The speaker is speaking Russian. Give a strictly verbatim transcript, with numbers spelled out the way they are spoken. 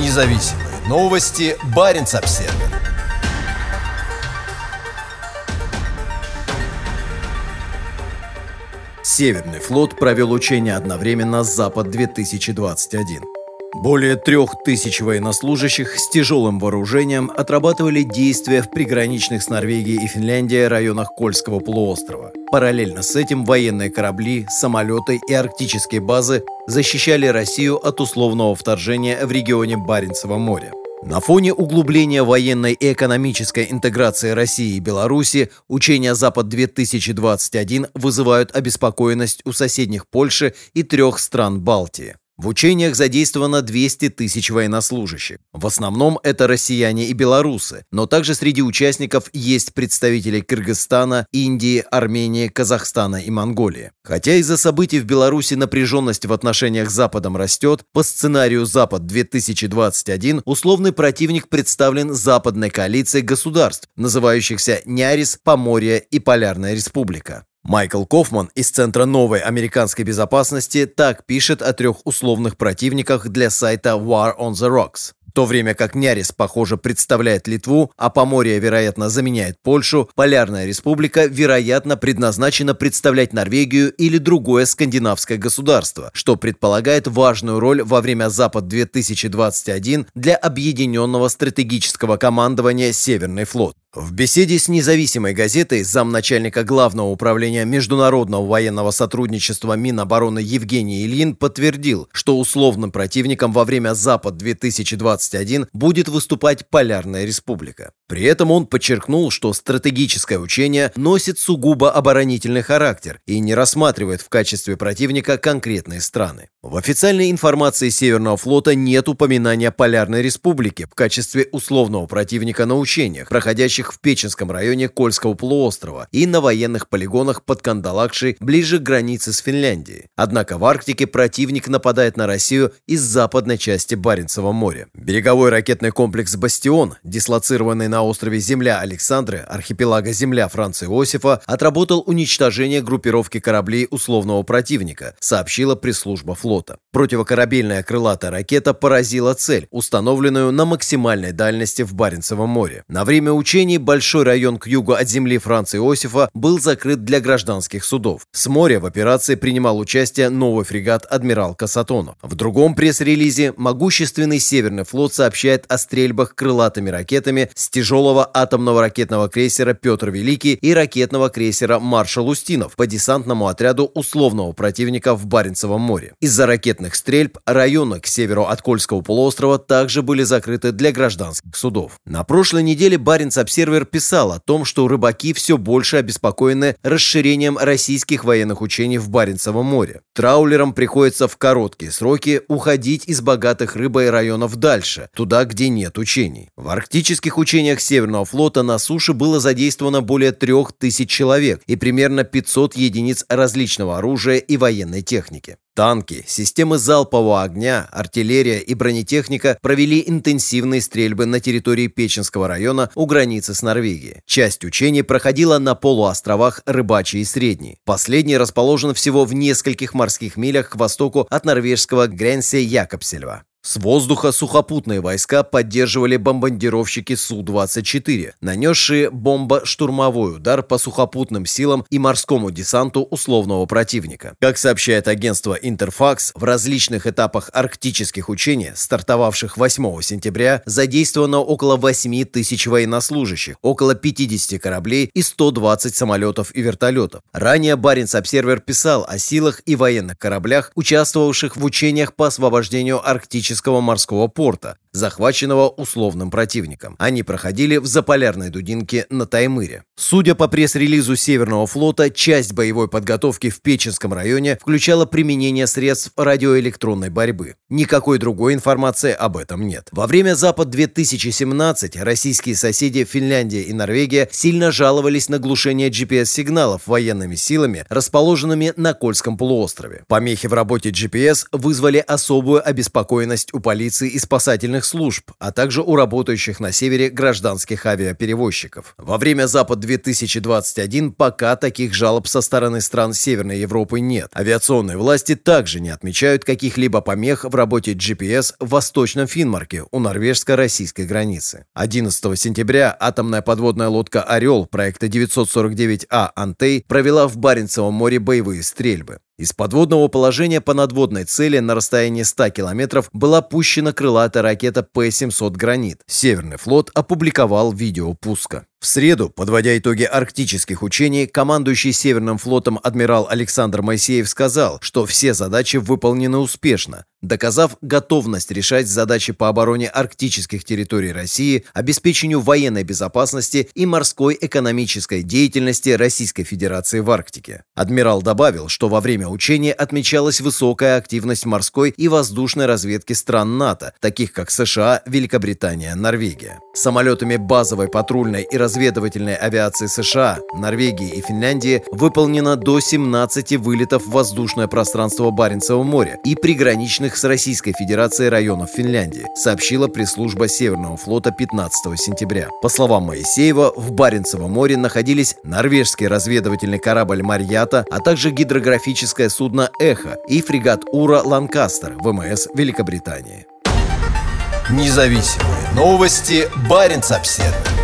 Независимые новости. Баренц-Обсервер. Северный флот провел учения одновременно с Запад две тысячи двадцать один. Более трех тысяч военнослужащих с тяжелым вооружением отрабатывали действия в приграничных с Норвегией и Финляндией районах Кольского полуострова. Параллельно с этим военные корабли, самолеты и арктические базы защищали Россию от условного вторжения в регионе Баренцева моря. На фоне углубления военной и экономической интеграции России и Беларуси учения Запад две тысячи двадцать один вызывают обеспокоенность у соседних Польши и трех стран Балтии. В учениях задействовано двести тысяч военнослужащих. В основном это россияне и белорусы, но также среди участников есть представители Кыргызстана, Индии, Армении, Казахстана и Монголии. Хотя из-за событий в Беларуси напряженность в отношениях с Западом растет, по сценарию Запад две тысячи двадцать один условный противник представлен западной коалицией государств, называющихся Нярис, Поморье и Полярная республика. Майкл Коффман из Центра новой американской безопасности так пишет о трех условных противниках для сайта War on the Rocks. В то время как Нярис, похоже, представляет Литву, а Поморье, вероятно, заменяет Польшу, Полярная республика, вероятно, предназначена представлять Норвегию или другое скандинавское государство, что предполагает важную роль во время Запад две тысячи двадцать один для объединенного стратегического командования «Северный флот». В беседе с независимой газетой замначальника Главного управления международного военного сотрудничества Минобороны Евгений Ильин подтвердил, что условным противником во время Запад две тысячи двадцать один будет выступать Полярная республика. При этом он подчеркнул, что стратегическое учение носит сугубо оборонительный характер и не рассматривает в качестве противника конкретные страны. В официальной информации Северного флота нет упоминания Полярной республики в качестве условного противника на учениях, проходящих в Печенском районе Кольского полуострова и на военных полигонах под Кандалакшей ближе к границе с Финляндией. Однако в Арктике противник нападает на Россию из западной части Баренцева моря. Береговой ракетный комплекс «Бастион», дислоцированный на острове Земля Александры, архипелага Земля Франца Иосифа, отработал уничтожение группировки кораблей условного противника, сообщила пресс-служба флота. Противокорабельная крылатая ракета поразила цель, установленную на максимальной дальности в Баренцевом море. На время учения большой район к югу от земли Франца Иосифа был закрыт для гражданских судов. С моря в операции принимал участие новый фрегат «Адмирал Касатонов». В другом пресс-релизе могущественный Северный флот сообщает о стрельбах крылатыми ракетами с тяжелого атомного ракетного крейсера «Петр Великий» и ракетного крейсера «Маршал Устинов» по десантному отряду условного противника в Баренцевом море. Из-за ракетных стрельб районы к северу от Кольского полуострова также были закрыты для гражданских судов. На прошлой неделе Баренц-Обсервер писал о том, что рыбаки все больше обеспокоены расширением российских военных учений в Баренцевом море. Траулерам приходится в короткие сроки уходить из богатых рыбой районов дальше, туда, где нет учений. В арктических учениях Северного флота на суше было задействовано более трех тысяч человек и примерно пятьсот единиц различного оружия и военной техники. Танки, системы залпового огня, артиллерия и бронетехника провели интенсивные стрельбы на территории Печенского района у границы с Норвегией. Часть учений проходила на полуостровах Рыбачий и Средний. Последний расположен всего в нескольких морских милях к востоку от норвежского Гренсе-Якобсельва. С воздуха сухопутные войска поддерживали бомбардировщики Су двадцать четыре, нанесшие бомбо-штурмовой удар по сухопутным силам и морскому десанту условного противника. Как сообщает агентство Интерфакс, в различных этапах арктических учений, стартовавших восьмого сентября, задействовано около восьми тысяч военнослужащих, около пятидесяти кораблей и ста двадцати самолетов и вертолетов. Ранее Баренц-Обсервер писал о силах и военных кораблях, участвовавших в учениях по освобождению арктических морского порта, захваченного условным противником. Они проходили в заполярной Дудинке на Таймыре. Судя по пресс-релизу Северного флота, часть боевой подготовки в Печенском районе включала применение средств радиоэлектронной борьбы. Никакой другой информации об этом нет. Во время Запад две тысячи семнадцать российские соседи Финляндия и Норвегия сильно жаловались на глушение джи пи эс-сигналов военными силами, расположенными на Кольском полуострове. Помехи в работе джи пи эс вызвали особую обеспокоенность у полиции и спасательных служб, а также у работающих на севере гражданских авиаперевозчиков. Во время Запад две тысячи двадцать один пока таких жалоб со стороны стран Северной Европы нет. Авиационные власти также не отмечают каких-либо помех в работе джи пи эс в Восточном Финмарке у норвежско-российской границы. одиннадцатого сентября атомная подводная лодка «Орел» проекта девятьсот сорок девять А «Антей» провела в Баренцевом море боевые стрельбы. Из подводного положения по надводной цели на расстоянии ста километров была пущена крылатая ракета П семьсот «Гранит». Северный флот опубликовал видео пуска. В среду, подводя итоги арктических учений, командующий Северным флотом адмирал Александр Моисеев сказал, что все задачи выполнены успешно, доказав готовность решать задачи по обороне арктических территорий России, обеспечению военной безопасности и морской экономической деятельности Российской Федерации в Арктике. Адмирал добавил, что во время учения отмечалась высокая активность морской и воздушной разведки стран НАТО, таких как США, Великобритания, Норвегия. Самолетами базовой, патрульной и разведывательной авиации США, Норвегии и Финляндии выполнено до семнадцати вылетов в воздушное пространство Баренцева моря и приграничных с Российской Федерацией районов Финляндии, сообщила пресс-служба Северного флота пятнадцатого сентября. По словам Моисеева, в Баренцевом море находились норвежский разведывательный корабль «Марьята», а также гидрографическое судно «Эхо» и фрегат «Ура Ланкастер» ВМС Великобритании. Независимые новости Баренц-Обсервер.